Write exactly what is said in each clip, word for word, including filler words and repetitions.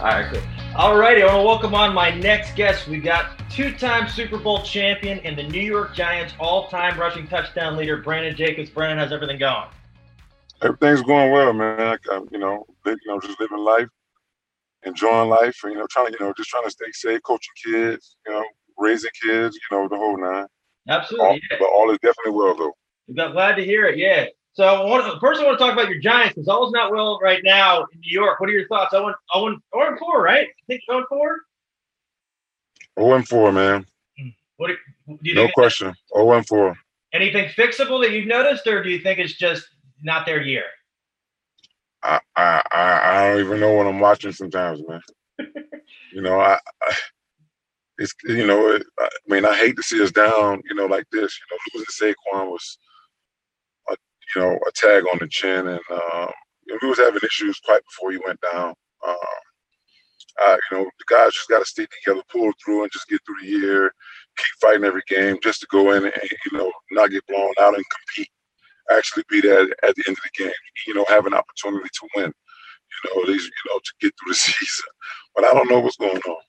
All right, cool. All righty, I want to welcome on my next guest. We got two-time Super Bowl champion and the New York Giants all-time rushing touchdown leader, Brandon Jacobs. Brandon, how's everything going? Everything's going well, man. I, you know, you know, just living life, enjoying life, and, you know, trying to, you know, just trying to stay safe, coaching kids, you know, raising kids, you know, the whole nine. Absolutely. All, yeah. But all is definitely well, though. I'm glad to hear it. Yeah. So, one, first, I want to talk about your Giants because all's not well right now in New York. What are your thoughts? I went, I went zero and four, right? I think zero and four. Zero and four, man. What? Do you no think question. Zero and four. Anything fixable that you've noticed, or do you think it's just not their year? I I I don't even know what I'm watching sometimes, man. you know, I, I it's you know, it, I mean, I hate to see us down, you know, like this. You know, losing Saquon was, you know, a tag on the chin, and um, you know, we was having issues quite before he went down. Um, uh, you know, the guys just got to stick together, pull through, and just get through the year, keep fighting every game just to go in and, you know, not get blown out and compete, actually be there at the end of the game, you know, have an opportunity to win, you know, at least, you know, to get through the season. But I don't know what's going on.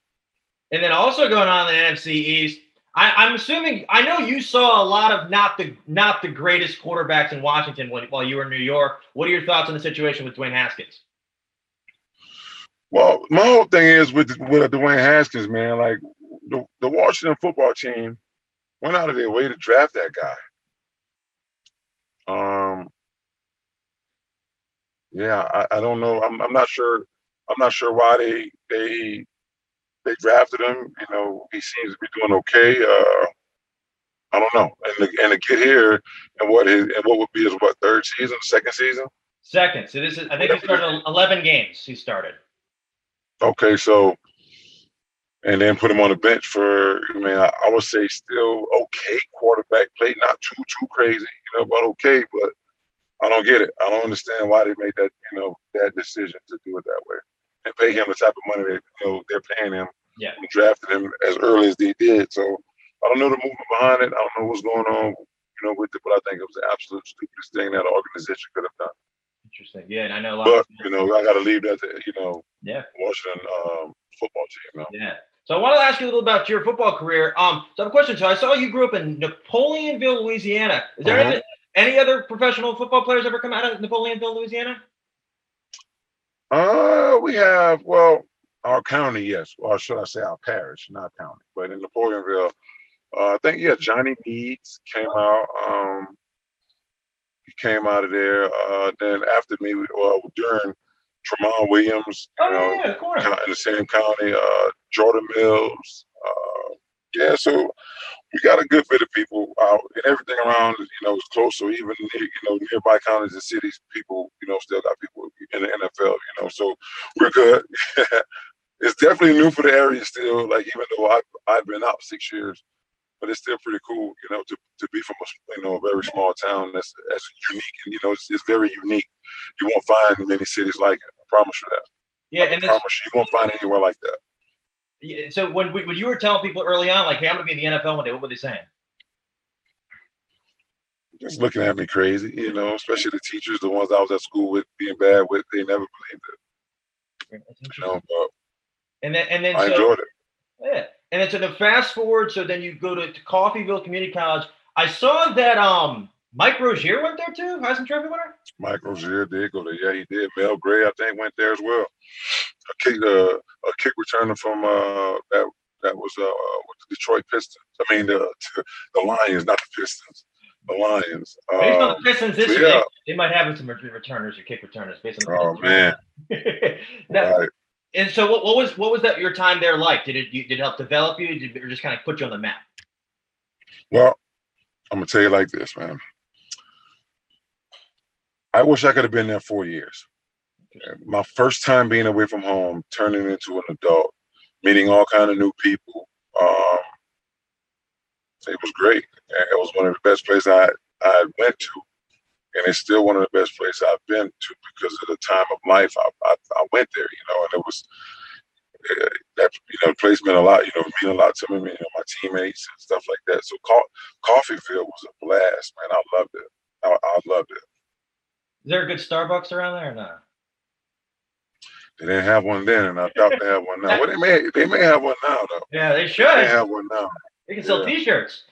And then also going on in the N F C East, I, I'm assuming I know you saw a lot of not the not the greatest quarterbacks in Washington when, while you were in New York. What are your thoughts on the situation with Dwayne Haskins? Well, my whole thing is with with Dwayne Haskins, man. Like the, the Washington football team went out of their way to draft that guy. Um, yeah, I, I don't know. I'm I'm not sure. I'm not sure why they they. They drafted him. You know, he seems to be doing okay. Uh, I don't know. And to, and to get here and what his and what would be his what third season, second season? Second. So this is I think he started eleven games. He started. Okay, so and then put him on the bench for. I mean, I, I would say still okay quarterback play, not too too crazy, you know, but okay. But I don't get it. I don't understand why they made that, you know, that decision to do it that way. And pay him the type of money that, you know, they're paying him. Yeah. And drafted him as early as they did. So I don't know the movement behind it. I don't know what's going on, you know, with it. But I think it was the absolute stupidest thing that an organization could have done. Interesting. Yeah, and I know a lot. But of you know, I got to leave that to, you know, yeah, Washington um, football team. You know? Yeah. So I want to ask you a little about your football career. Um, so I have a question. So I saw you grew up in Napoleonville, Louisiana. Is there uh-huh. any, any other professional football players ever come out of Napoleonville, Louisiana? Uh, we have, well, our county, yes. Or should I say our parish, not county. But in Napoleonville, uh, I think, yeah, Johnny Meads came out. Um, he came out of there. Uh, then after me, well, during Tremont Williams, you oh, know, yeah, of course. In the same county, uh, Jordan Mills. Uh, yeah, so we got a good bit of people out. And everything around, you know, is close. So even, you know, nearby counties and cities, people, you know, still got people in the N F L, you know, so we're good. It's definitely new for the area still, like even though I've, I've been out six years, but it's still pretty cool, you know, to, to be from a, you know, a very small town that's, that's unique. And, you know, it's, it's very unique. You won't find many cities like it. I promise you that. Yeah, and I promise you, you won't find anywhere like that. Yeah, so when we, when you were telling people early on, like, hey, I'm going to be in the N F L one day, what were they saying? Just looking at me crazy, you know, especially the teachers, the ones I was at school with, being bad with, they never believed it. You know, but and then, and then I so, enjoyed it. Yeah. And then so to fast forward, so then you go to, to Coffeyville Community College. I saw that um Mike Rozier went there too, Heisman Trophy winner. Mike Rozier did go there. Yeah, he did. Mel Gray, I think, went there as well. A kick, uh, a kick returner from uh, that that was uh, with the Detroit Pistons. I mean, the the Lions, not the Pistons. The Lions. Based um, on the Pistons this year, yeah. they, they might have some returners or kick returners based on the Oh man! Now, right. And so, what, what was what was that your time there like? Did it did it help develop you, did, or just kind of put you on the map? Well, I'm gonna tell you like this, man. I wish I could have been there four years. My first time being away from home, turning into an adult, meeting all kind of new people. Um, It was great. It was one of the best places I I went to, and it's still one of the best places I've been to because of the time of life I I, I went there. You know, and it was uh, that you know place meant a lot. You know, it meant a lot to me. You know, my teammates and stuff like that. So, Coffeyville was a blast, man. I loved it. I, I loved it. Is there a good Starbucks around there or not? They didn't have one then, and I doubt they have one now. Well, they may they may have one now though. Yeah, they should. They have one now. They can sell yeah. T-shirts.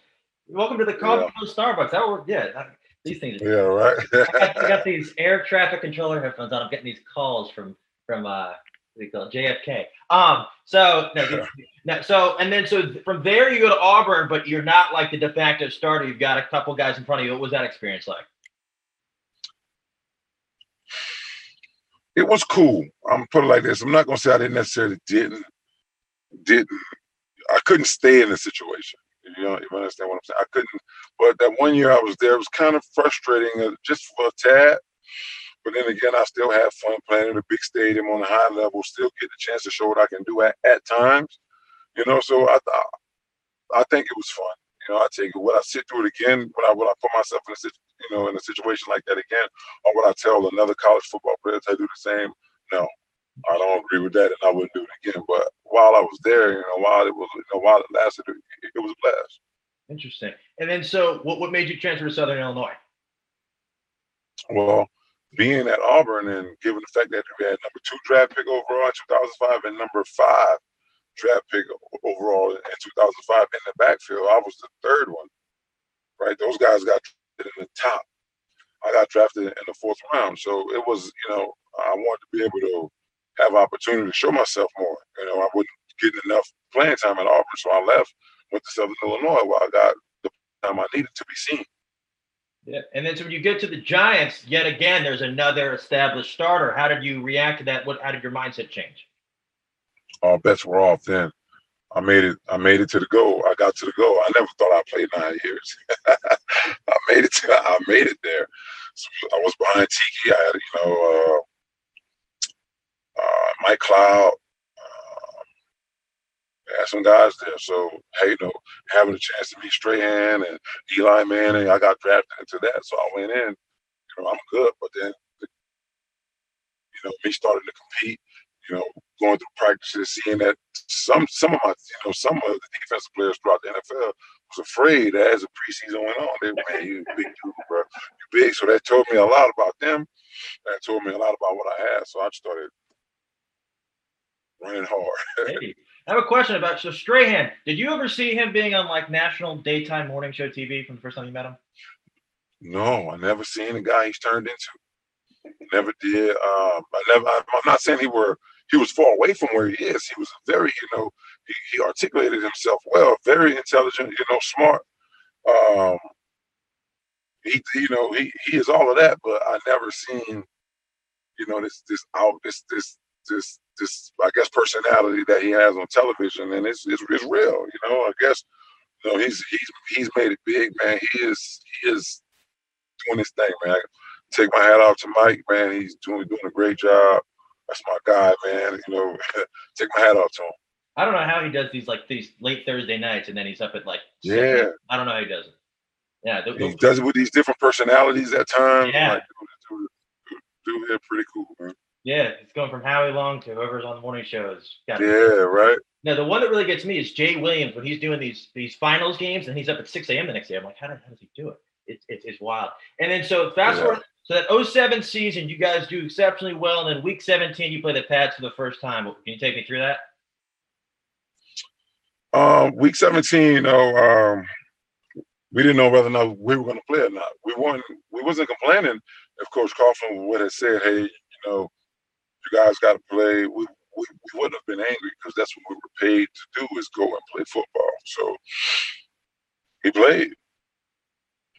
Welcome to the Coffeyville yeah. Starbucks. That worked. Yeah, that, these things. Yeah, right. I, got, I got these air traffic controller headphones on. I'm getting these calls from from uh, what do you call it? J F K. Um, so no, yeah. no, so and then so from there you go to Auburn, but you're not like the de facto starter. You've got a couple guys in front of you. What was that experience like? It was cool. I'm put it like this. I'm not gonna say I didn't necessarily didn't didn't. I couldn't stay in the situation. You know, you understand what I'm saying? I couldn't. But that one year I was there, it was kind of frustrating, just for a tad. But then again, I still had fun playing in a big stadium on a high level. Still get the chance to show what I can do at, at times. You know, so I thought I think it was fun. You know, I take it. Would I sit through it again? Would I would I put myself in a situation? You know, in a situation like that again, or would I tell another college football player to do the same? No, I don't agree with that, and I wouldn't do it again. But while I was there, you know, while it was, you know, while it lasted, it, it was a blast. Interesting. And then, so what, what made you transfer to Southern Illinois? Well, being at Auburn and given the fact that we had number two draft pick overall in two thousand five and number five draft pick overall in two thousand five in the backfield, I was the third one. Right, those guys got. In the top, I got drafted in the fourth round, so it was, you know, I wanted to be able to have opportunity to show myself more. You know, I wasn't getting enough playing time at Auburn, so I left, went to Southern Illinois, where I got the time I needed to be seen. Yeah, and then so when you get to the Giants, yet again, there's another established starter. How did you react to that? What? How did your mindset change? All bets were off then. I made it. I made it to the goal. I got to the goal. I never thought I'd play nine years. I made it. To, I made it there. So I was behind Tiki. I had, you know, uh, uh, Mike Cloud. Um, I had some guys there. So hey, you know, having a chance to meet Strahan and Eli Manning, I got drafted into that. So I went in. You know, I'm good. But then, you know, me starting to compete. You know, going through practices, seeing that some some of my, you know, some of the defensive players throughout the N F L was afraid that as the preseason went on, they were, man, you big dude, bro, you big. So that told me a lot about them. That told me a lot about what I had. So I started running hard. Hey, I have a question about so Strahan. Did you ever see him being on like national daytime morning show T V from the first time you met him? No, I never seen the guy he's turned into. Never did. Um, I never. I, I'm not saying he were. He was far away from where he is. He was very, you know, he, he articulated himself well, very intelligent, you know, smart. Um, he, you know, he, he is all of that, but I never seen, you know, this this out this this this this I guess personality that he has on television, and it's it's, it's real, you know. I guess, you know, he's he's he's made it big, man. He is he is doing his thing, man. I take my hat off to Mike, man. He's doing doing a great job. That's my guy, man. You know, take my hat off to him. I don't know how he does these like these late Thursday nights, and then he's up at like seven. Yeah. I don't know how he does it. Yeah, th- he does it with these different personalities at times. Yeah, like, dude, dude, dude, dude, pretty cool, man. Yeah, it's going from Howie Long to whoever's on the morning shows. Got yeah, right. Now the one that really gets me is Jay Williams when he's doing these these finals games, and he's up at six a.m. the next day. I'm like, how, how does he do it? It's it, it's wild. And then so fast yeah. forward. So that oh seven season, you guys do exceptionally well, and then week seventeen, you play the Pats for the first time. Can you take me through that? Um, week seventeen, you know, um, we didn't know whether or not we were going to play or not. We weren't. We wasn't complaining if Coach Coughlin would have said, "Hey, you know, you guys got to play." We, we we wouldn't have been angry because that's what we were paid to do is go and play football. So we played.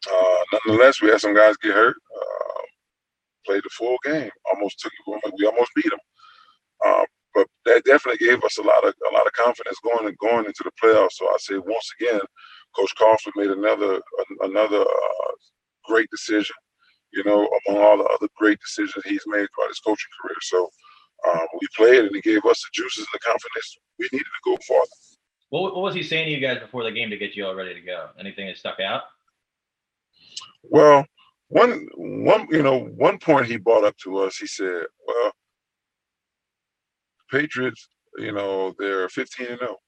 Uh, nonetheless, we had some guys get hurt. Uh, played the full game, almost took it. We almost beat them, uh, but that definitely gave us a lot of a lot of confidence going and going into the playoffs. So I say once again, Coach Coughlin made another another uh, great decision. You know, among all the other great decisions he's made throughout his coaching career. So um, we played, and it gave us the juices and the confidence we needed to go farther. What, what was he saying to you guys before the game to get you all ready to go? Anything that stuck out? Well. One, one, you know, one point he brought up to us, he said, well, the Patriots, you know, they're fifteen and oh,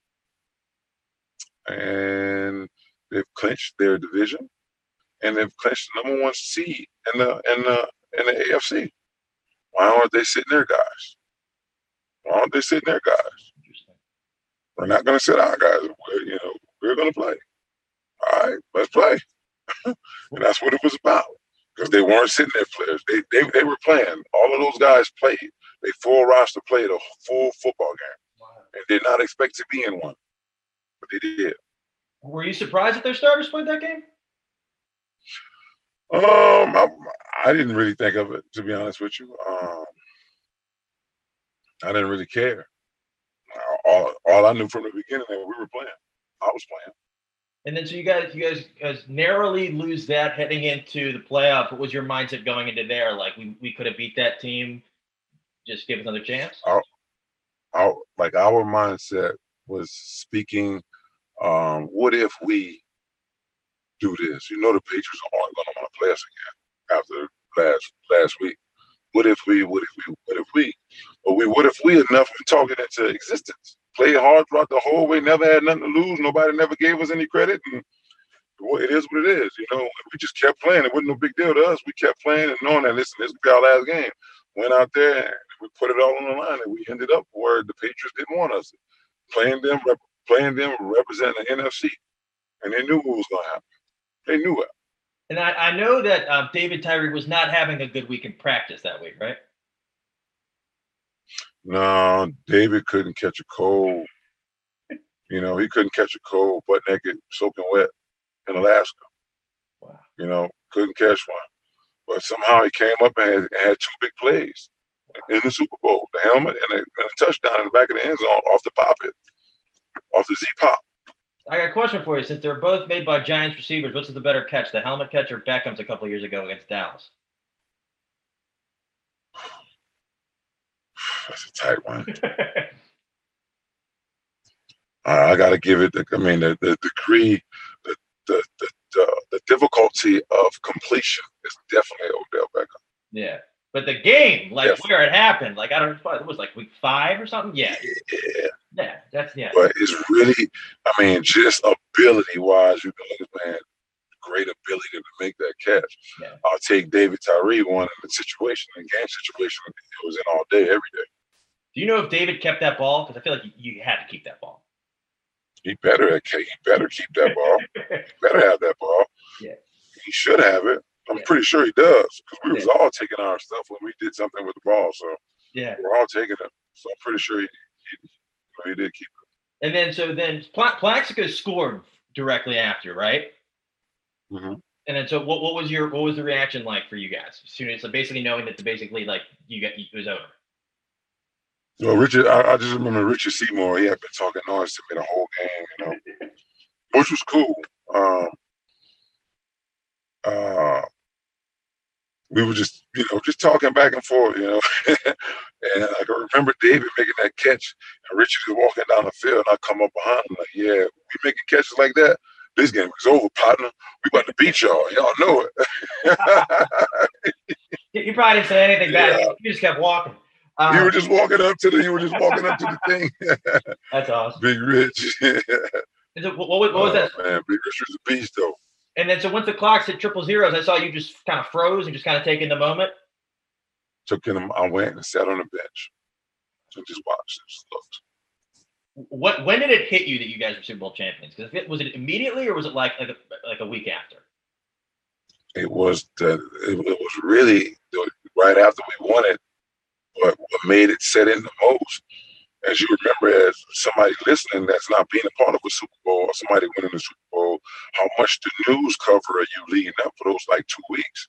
and they've clinched their division, and they've clinched the number one seed in the, in the, in the A F C. Why aren't they sitting there, guys? Why aren't they sitting their guys? We're not going to sit our guys. We're, you know, we're going to play. All right, let's play. And that's what it was about, because they weren't sitting their players. They, they they were playing. All of those guys played. They full roster played a full football game, and did not expect to be in one, but they did. Were you surprised that their starters played that game? Um, I, I didn't really think of it, to be honest with you. Um, I didn't really care. All, all I knew from the beginning that we were playing. I was playing. And then so you guys, you guys, guys narrowly lose that heading into the playoff. What was your mindset going into there? Like, we, we could have beat that team. Just give us another chance. Our, our, like our mindset was speaking. Um, what if we do this? You know, the Patriots aren't going to want to play us again after last last week. What if we? What if we? What if we? But we what if we enough and talking into existence. Played hard throughout the whole way. Never had nothing to lose. Nobody never gave us any credit. And well, it is what it is. You know, we just kept playing. It wasn't no big deal to us. We kept playing and knowing that listen, this would be our last game. Went out there and we put it all on the line, and we ended up where the Patriots didn't want us. Playing them, rep- playing them, representing the N F C, and they knew what was going to happen. They knew it. And I, I know that uh, David Tyree was not having a good week in practice that week, right? No, David couldn't catch a cold. You know, he couldn't catch a cold, butt naked, soaking wet in Alaska. Wow. You know, couldn't catch one. But somehow he came up and had, had two big plays in the Super Bowl. The helmet and a, and a touchdown in the back of the end zone off the pop hit, off the Z-pop. I got a question for you. Since they're both made by Giants receivers, what's the better catch, the helmet catch or Beckham's a couple of years ago against Dallas? That's a tight one. I, I got to give it, the, I mean, the, the degree, the the, the the the difficulty of completion is definitely Odell Beckham. Yeah. But the game, like yes. where it happened, like I don't know, it was like week five or something? Yeah. Yeah. Yeah, that's, yeah. But it's really, I mean, just ability-wise, you can look at, man, great ability to make that catch. Yeah. I'll take David Tyree one in the situation, in the game situation, it was in all day, every day. Do you know if David kept that ball? Because I feel like you had to keep that ball. He better, he better keep that ball. He better have that ball. Yeah. He should have it. I'm yeah. pretty sure he does, because we was yeah. all taking our stuff when we did something with the ball. So yeah. we were all taking it. So I'm pretty sure he, he, he did keep it. And then so then Pl- Plaxico scored directly after, right? Mm-hmm. And then so what, what was your what was the reaction like for you guys? As soon as, so basically knowing that the basically like you got it was over. Well, Richard, I, I just remember Richard Seymour. He had been talking noise to me the whole game, you know, which was cool. Um, uh, we were just, you know, just talking back and forth, you know. And I can remember David making that catch, and Richard was walking down the field, and I come up behind him like, "Yeah, we making catches like that. This game is over, partner. We about to beat y'all. Y'all know it." You probably didn't say anything back. Yeah. You just kept walking. Um, you were just walking up to the. You were just walking up to the thing. That's awesome. Big Rich. Is it, what, what, what was that? Oh, man, Big Rich was a beast, though. And then, so once the clocks hit triple zeros, I saw you just kind of froze and just kind of taking the moment. Took him. I went and sat on the bench and just watched. Just looked. What? When did it hit you that you guys were Super Bowl champions? Because was it immediately, or was it like like a, like a week after? It was. The, it, it was really right after we won it. But what made it set in the most, as you remember, as somebody listening that's not being a part of a Super Bowl, or somebody winning the Super Bowl, how much the news cover are you leading up for those like two weeks?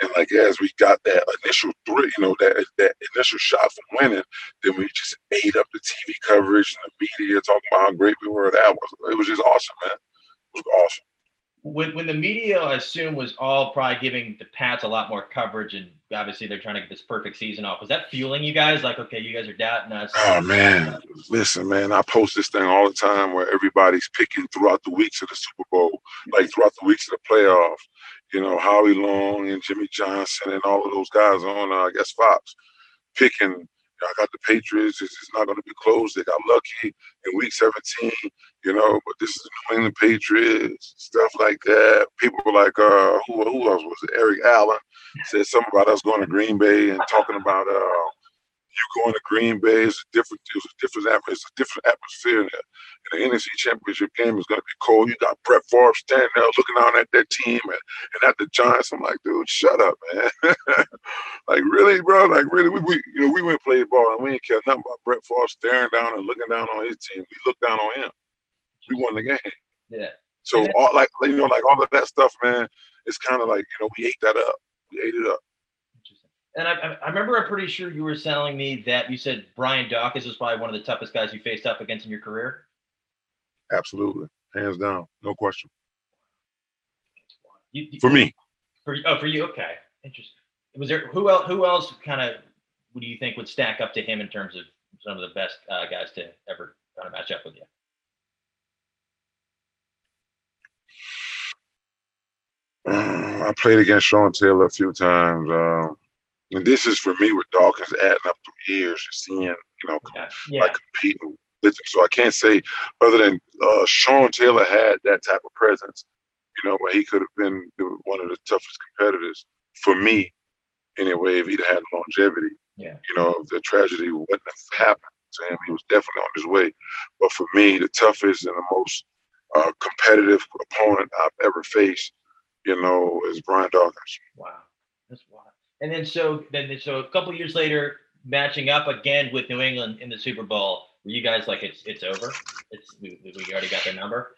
And like as we got that initial three, you know, that that initial shot from winning, then we just ate up the T V coverage and the media talking about how great we were. That was it was just awesome, man. It was awesome. When when the media, I assume, was all probably giving the Pats a lot more coverage, and obviously they're trying to get this perfect season off. Was that fueling you guys? Like, okay, you guys are doubting us. Oh man, listen, man, I post this thing all the time where everybody's picking throughout the weeks of the Super Bowl, like throughout the weeks of the playoffs. You know, Howie Long and Jimmy Johnson and all of those guys on, uh, I guess, Fox, picking, you know, I got the Patriots. It's, it's not going to be close. They got lucky in week seventeen, you know, but this is the New England Patriots, stuff like that. People were like, uh, who, who else was it? Eric Allen said something about us going to Green Bay and talking about, uh, You going to Green Bay is a different. It was a different. It's a different atmosphere in there. And the N F C Championship game is going to be cold. You got Brett Favre standing there looking on at that team and, and at the Giants. I'm like, dude, shut up, man. Like, really, bro? Like, really? We, we you know we went play ball and we didn't care nothing about Brett Favre staring down and looking down on his team. We looked down on him. We won the game. Yeah. So all like you know like all of that stuff, man. It's kind of like you know we ate that up. We ate it up. And I, I remember, I'm pretty sure you were telling me that you said Brian Dawkins was probably one of the toughest guys you faced up against in your career. Absolutely, hands down, no question. You, you, for me. For oh, for you, okay, interesting. Was there who else? Who else kind of? What do you think would stack up to him in terms of some of the best uh, guys to ever kind of match up with you? Um, I played against Sean Taylor a few times. Um, And this is for me with Dawkins adding up through years and seeing, you know, yeah. Yeah. like competing. So I can't say other than uh, Sean Taylor had that type of presence, you know, where he could have been one of the toughest competitors for me, anyway, if he'd had longevity. Yeah. You know, if the tragedy wouldn't have happened to him, he was definitely on his way. But for me, the toughest and the most uh, competitive opponent I've ever faced, you know, is Brian Dawkins. Wow. That's wild. And then so then so a couple of years later, matching up again with New England in the Super Bowl, were you guys like it's it's over? It's we, we already got their number.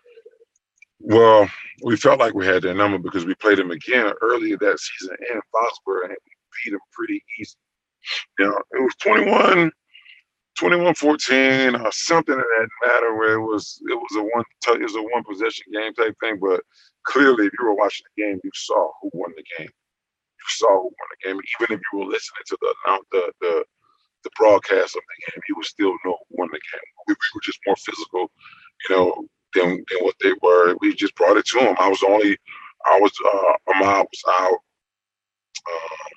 Well, we felt like we had their number because we played them again earlier that season in Foxborough and we beat them pretty easy. Now it was twenty-one, twenty-one fourteen or something in that matter where it was it was a one it was a one possession game type thing, but clearly if you were watching the game, you saw who won the game. You saw who won the game. Even if you were listening to the the the, the broadcast of the game, you would still know who won the game. We, we were just more physical, you know, than, than what they were. We just brought it to them. I was only, I was, uh, Amad was out. Um,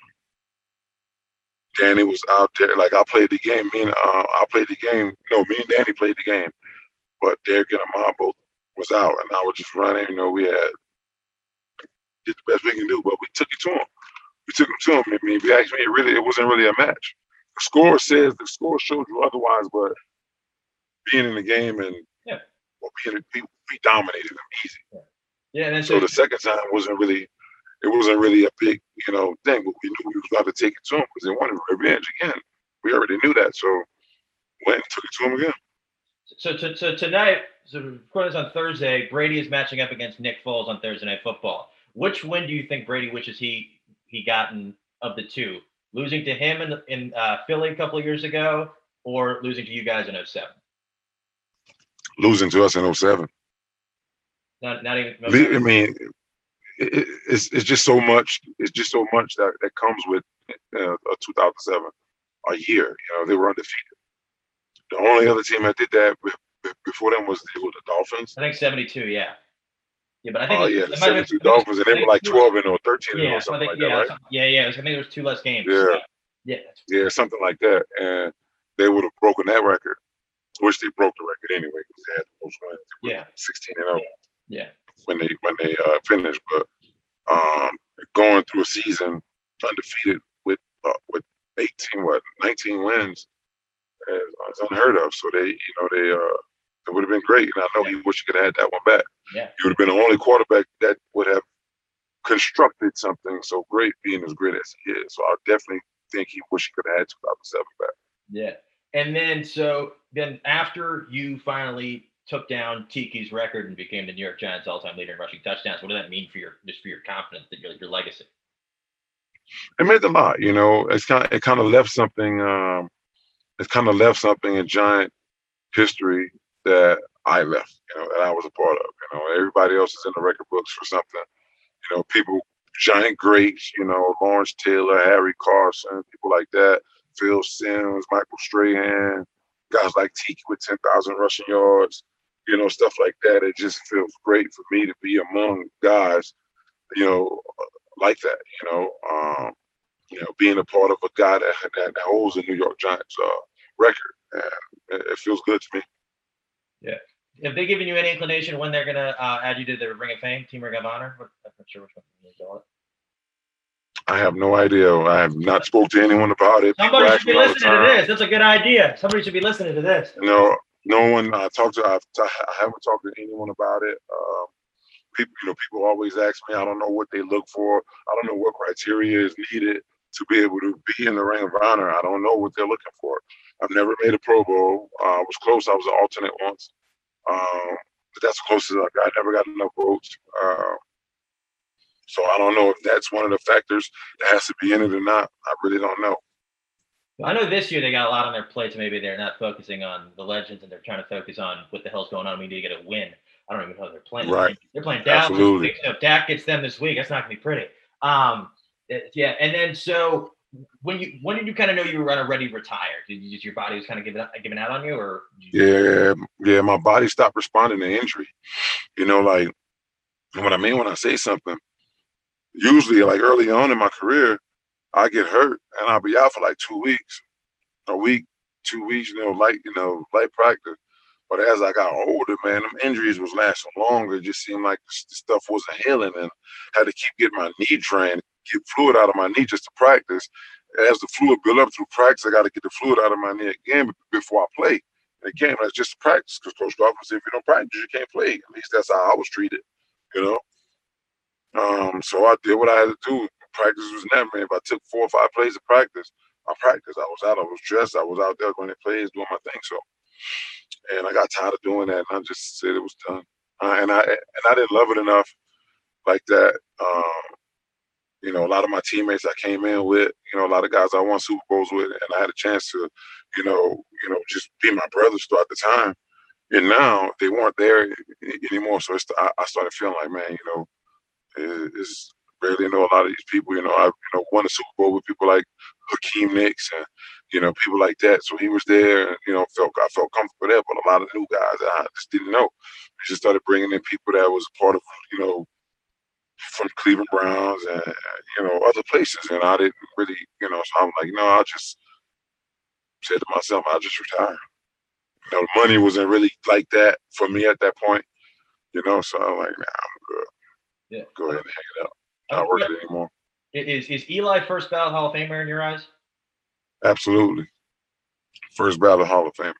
Danny was out there. Like, I played the game. Me and, uh, I played the game. No, me and Danny played the game. But Derek and Amad both was out. And I was just running. You know, we had did the best we can do, but we took it to them. We took them to him. I mean, we actually it really it wasn't really a match. The score says the score showed you otherwise, but being in the game and yeah, well, being we, we dominated them easy. Yeah, yeah that's so it. The second time wasn't really it wasn't really a big you know thing, but we knew we was about to take it to him because they wanted revenge again. We already knew that, so went and took it to him again. So, so, so tonight, so recording this on Thursday, Brady is matching up against Nick Foles on Thursday Night Football. Which win do you think Brady wishes he? he gotten of the two, losing to him in in uh, Philly a couple of years ago or losing to you guys in oh seven? Losing to us in oh seven. Not, not even. I mean, it, it's it's just so much. It's just so much that, that comes with uh, two thousand seven, a year. You know, they were undefeated. The only other team that did that before them was the Dolphins. I think seventy-two, yeah. Yeah, but I think oh, yeah, the seventy-two Dolphins, and they were like twelve and or thirteen yeah, and or something think, like yeah, that, right? Something, yeah, yeah, I think there was two less games. Yeah, so. yeah, yeah, something like that, and they would have broken that record, which they broke the record anyway because they had the most wins. Yeah, sixteen and oh. Yeah. yeah, when they when they uh, finished, but um, going through a season undefeated with uh, with eighteen, what nineteen wins is uh, unheard of. So they, you know, they. Uh, It would have been great, and I know yeah. he wish he could have had that one back. Yeah. He would have been the only quarterback that would have constructed something so great, being as great as he is. So I definitely think he wish he could have had two thousand seven back. Yeah, and then so then after you finally took down Tiki's record and became the New York Giants' all-time leader in rushing touchdowns, what did that mean for your just for your confidence that your your legacy? It meant a lot, you know. It's kind of, it kind of left something. Um, it kind of left something in Giant history that I left, you know, that I was a part of. You know, everybody else is in the record books for something. You know, people, giant greats, you know, Lawrence Taylor, Harry Carson, people like that, Phil Simms, Michael Strahan, guys like Tiki with ten thousand rushing yards, you know, stuff like that. It just feels great for me to be among guys, you know, like that, you know, um, you know, being a part of a guy that, that holds the New York Giants uh, record. And it feels good to me. Yeah. Have they given you any inclination when they're going to uh, add you to the Ring of Fame, Team Ring of Honor? I'm not sure which one you call it. I have no idea. I have not spoke to anyone about it. Somebody should be listening to this. That's a good idea. Somebody should be listening to this. No, no one. I talked to. I've, I haven't talked to anyone about it. Um, people, you know, people always ask me. I don't know what they look for. I don't know what criteria is needed to be able to be in the Ring of Honor. I don't know what they're looking for. I've never made a Pro Bowl. Uh, I was close. I was an alternate once. Um, but that's the closest I got. I never got enough votes. Uh, so I don't know if that's one of the factors that has to be in it or not. I really don't know. Well, I know this year they got a lot on their plate, so maybe they're not focusing on the legends and they're trying to focus on what the hell's going on. We need to get a win. I don't even know how they're playing. Right. They're playing Dallas. Absolutely. So if Dak gets them this week, that's not going to be pretty. Um, yeah, and then so – When you when did you kind of know you were already retired? Did you just your body was kind of giving up, giving out on you, or you- yeah, yeah, my body stopped responding to injury. You know, like what I mean when I say something. Usually, like early on in my career, I get hurt and I'll be out for like two weeks, a week, two weeks. You know, light, you know, light practice. But as I got older, man, them injuries was lasting longer. It just seemed like the stuff wasn't healing, and I had to keep getting my knee drained. Get fluid out of my knee just to practice. As the fluid build up through practice, I got to get the fluid out of my knee again before I play. And again, that's just practice because Coach Dawkins said, if you don't practice, you can't play. At least that's how I was treated, you know. Um, so I did what I had to do. Practice was never. If I took four or five plays of practice, I practiced. I was out. I was dressed. I was out there going to plays, doing my thing. So, and I got tired of doing that, and I just said it was done. Uh, and I and I didn't love it enough like that. Um, You know, a lot of my teammates I came in with, you know, a lot of guys I won Super Bowls with, and I had a chance to, you know, you know, just be my brothers throughout the time. And now they weren't there anymore. So it's, I started feeling like, man, you know, it's barely know a lot of these people. You know, I you know, won a Super Bowl with people like Hakeem Nicks and, you know, people like that. So he was there, and, you know, felt I felt comfortable there. But a lot of new guys I just didn't know. We just started bringing in people that was part of, you know, from Cleveland Browns and, you know, other places. And I didn't really, you know, so I'm like, no, I just said to myself, I'll just retire. You know, the money wasn't really like that for me at that point, you know, so I'm like, nah, I'm good. Yeah. Go ahead and hang it up. I don't work it anymore. Is, is Eli first ballot Hall of Famer in your eyes? Absolutely. First ballot Hall of Famer.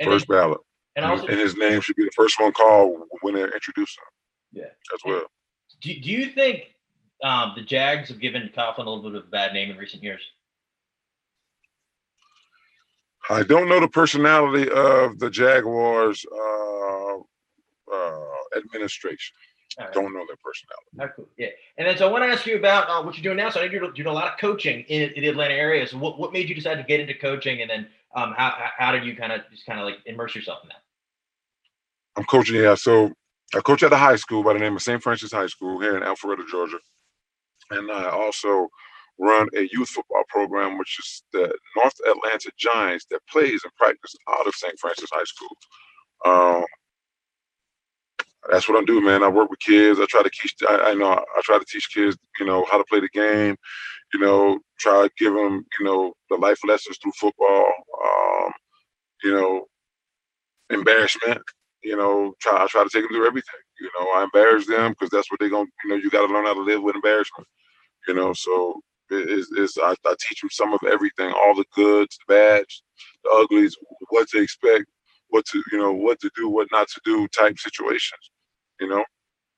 And first then, ballot. And, also, and his name should be the first one called when they're introducing him. Yeah. As well. Do, do you think um, the Jags have given Coughlin a little bit of a bad name in recent years? I don't know the personality of the Jaguars uh, uh, administration. Right. Don't know their personality. Right, cool. Yeah. And then so I want to ask you about uh, what you're doing now. So I know you're doing a lot of coaching in, in the Atlanta area. So what, what made you decide to get into coaching? And then um, how, how did you kind of just kind of like immerse yourself in that? I'm coaching, yeah. So I coach at a high school by the name of Saint Francis High School here in Alpharetta, Georgia. And I also run a youth football program, which is the North Atlanta Giants that plays and practices out of Saint Francis High School. Um, that's what I do, man. I work with kids. I try to teach, I, I know, I try to teach kids, you know, how to play the game, you know, try to give them, you know, the life lessons through football, um, you know, embarrassment. You know, try, I try to take them through everything. You know, I embarrass them because that's what they're going to, you know, you got to learn how to live with embarrassment. You know, so it, it's, it's, I, I teach them some of everything, all the goods, the bads, the uglies, what to expect, what to, you know, what to do, what not to do type situations, you know,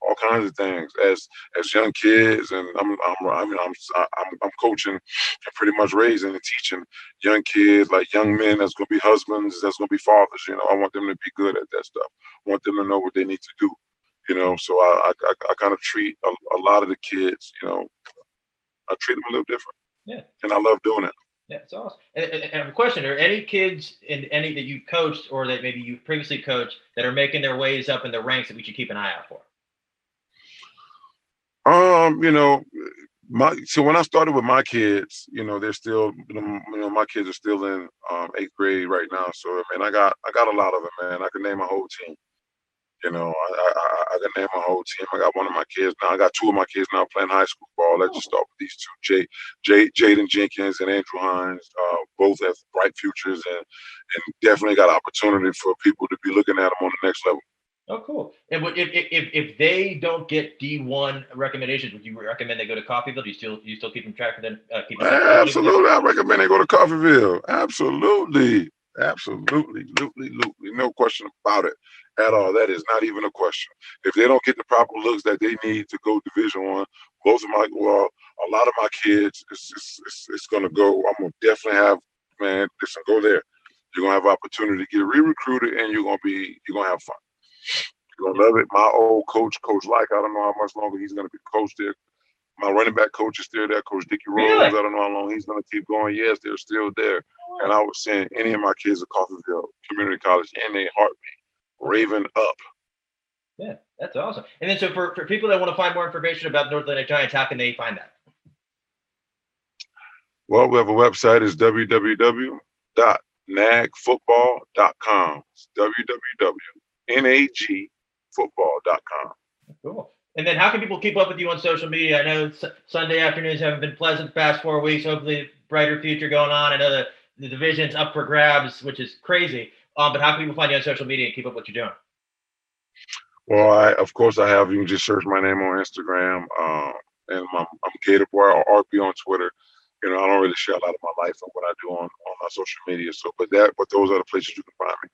all kinds of things as as young kids. And I'm, I'm, I mean, I'm, I'm, I'm coaching and pretty much raising and teaching young kids, like young men that's going to be husbands, that's going to be fathers. You know, I want them to be good at that stuff. I want them to know what they need to do. You know, so I, I, I kind of treat a, a lot of the kids, you know, I treat them a little different. Yeah. And I love doing it. Yeah, it's awesome. And, and, and I have a question. Are any kids in any that you've coached or that maybe you've previously coached that are making their ways up in the ranks that we should keep an eye out for? Um, you know, my so when I started with my kids, you know, they're still, you know, my kids are still in um, eighth grade right now. So, I mean, I got I got a lot of them, man. I can name my whole team. You know, I I, I can name my whole team. I got one of my kids now. I got two of my kids now playing high school ball. Let's just start with these two, Jay, Jay, Jaden Jenkins and Andrew Hines. Uh, both have bright futures and and definitely got opportunity for people to be looking at them on the next level. Oh, cool. And if if if they don't get D one recommendations, would you recommend they go to Coffeyville? Do you still do you still keep them track of them? Uh, keep them Absolutely, I recommend they go to Coffeyville. Absolutely, absolutely, absolutely, absolutely, no question about it at all. That is not even a question. If they don't get the proper looks that they need to go Division One, most of my well, a lot of my kids, it's it's it's, it's going to go. I'm gonna definitely have man. Listen, go there. You're gonna have opportunity to get re-recruited, and you're gonna be you're gonna have fun. You're going to love it. My old coach, Coach Like, I don't know how much longer he's going to be coached there. My running back coach is still there, Coach Dickie Rose. Really? I don't know how long he's going to keep going. Yes, they're still there. And I would send any of my kids to Coffeyville Community College, and they heartbeat, raving up. Yeah, that's awesome. And then so for, for people that want to find more information about North Atlantic Giants, how can they find that? Well, we have a website. It's w w w dot nag football dot com. It's w w w dot nag football dot com. Cool. And then how can people keep up with you on social media? I know it's Sunday afternoons haven't been pleasant the past four weeks. Hopefully, brighter future going on. I know the, the division's up for grabs, which is crazy. Um, but how can people find you on social media and keep up what you're doing? Well, I, of course, I have. You can just search my name on Instagram. Um, and I'm, I'm Gator Boy or R P on Twitter. You know, I don't really share a lot of my life and what I do on, on my social media. So, but that, but those are the places you can find me.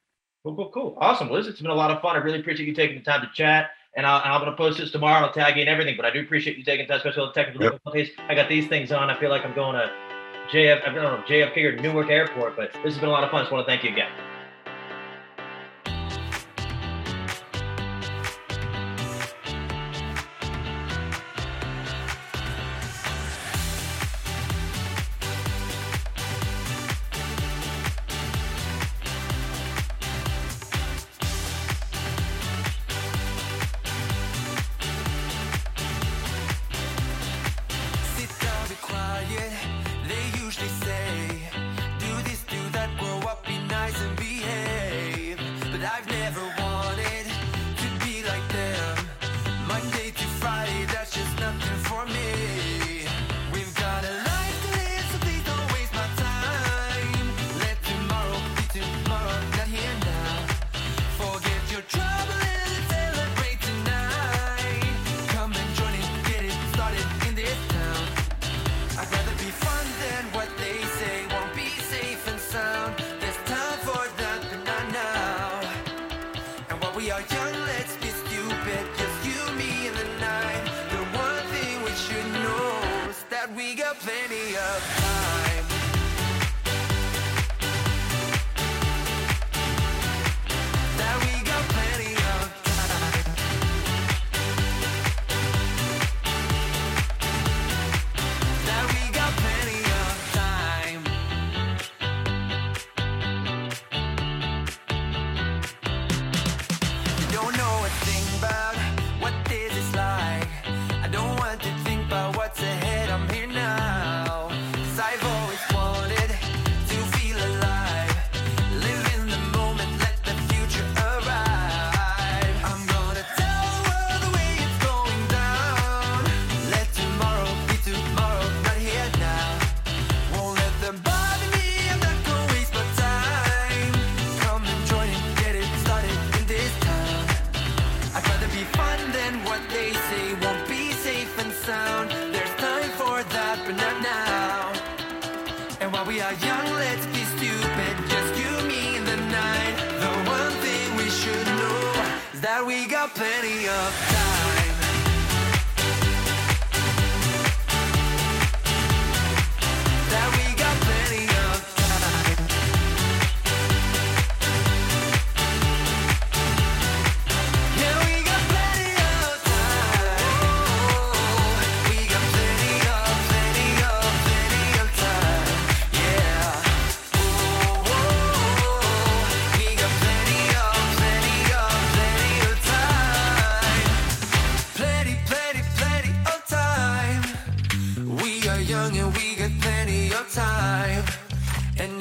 Cool, cool, cool. Awesome. Well, listen, it's been a lot of fun. I really appreciate you taking the time to chat. And, I'll, and I'm going to post this tomorrow. And I'll tag you and everything. But I do appreciate you taking time, especially on the technical yep. difficulties. I got these things on. I feel like I'm going to J F, I don't know, J F K or Newark Airport. But this has been a lot of fun. I just want to thank you again.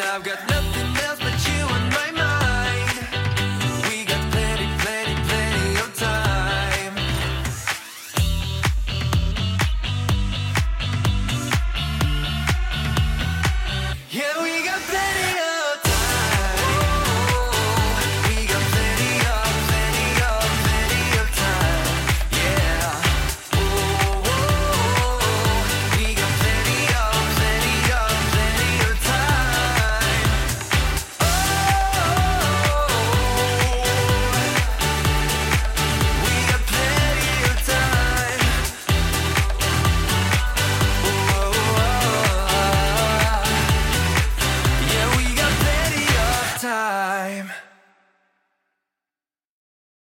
I've got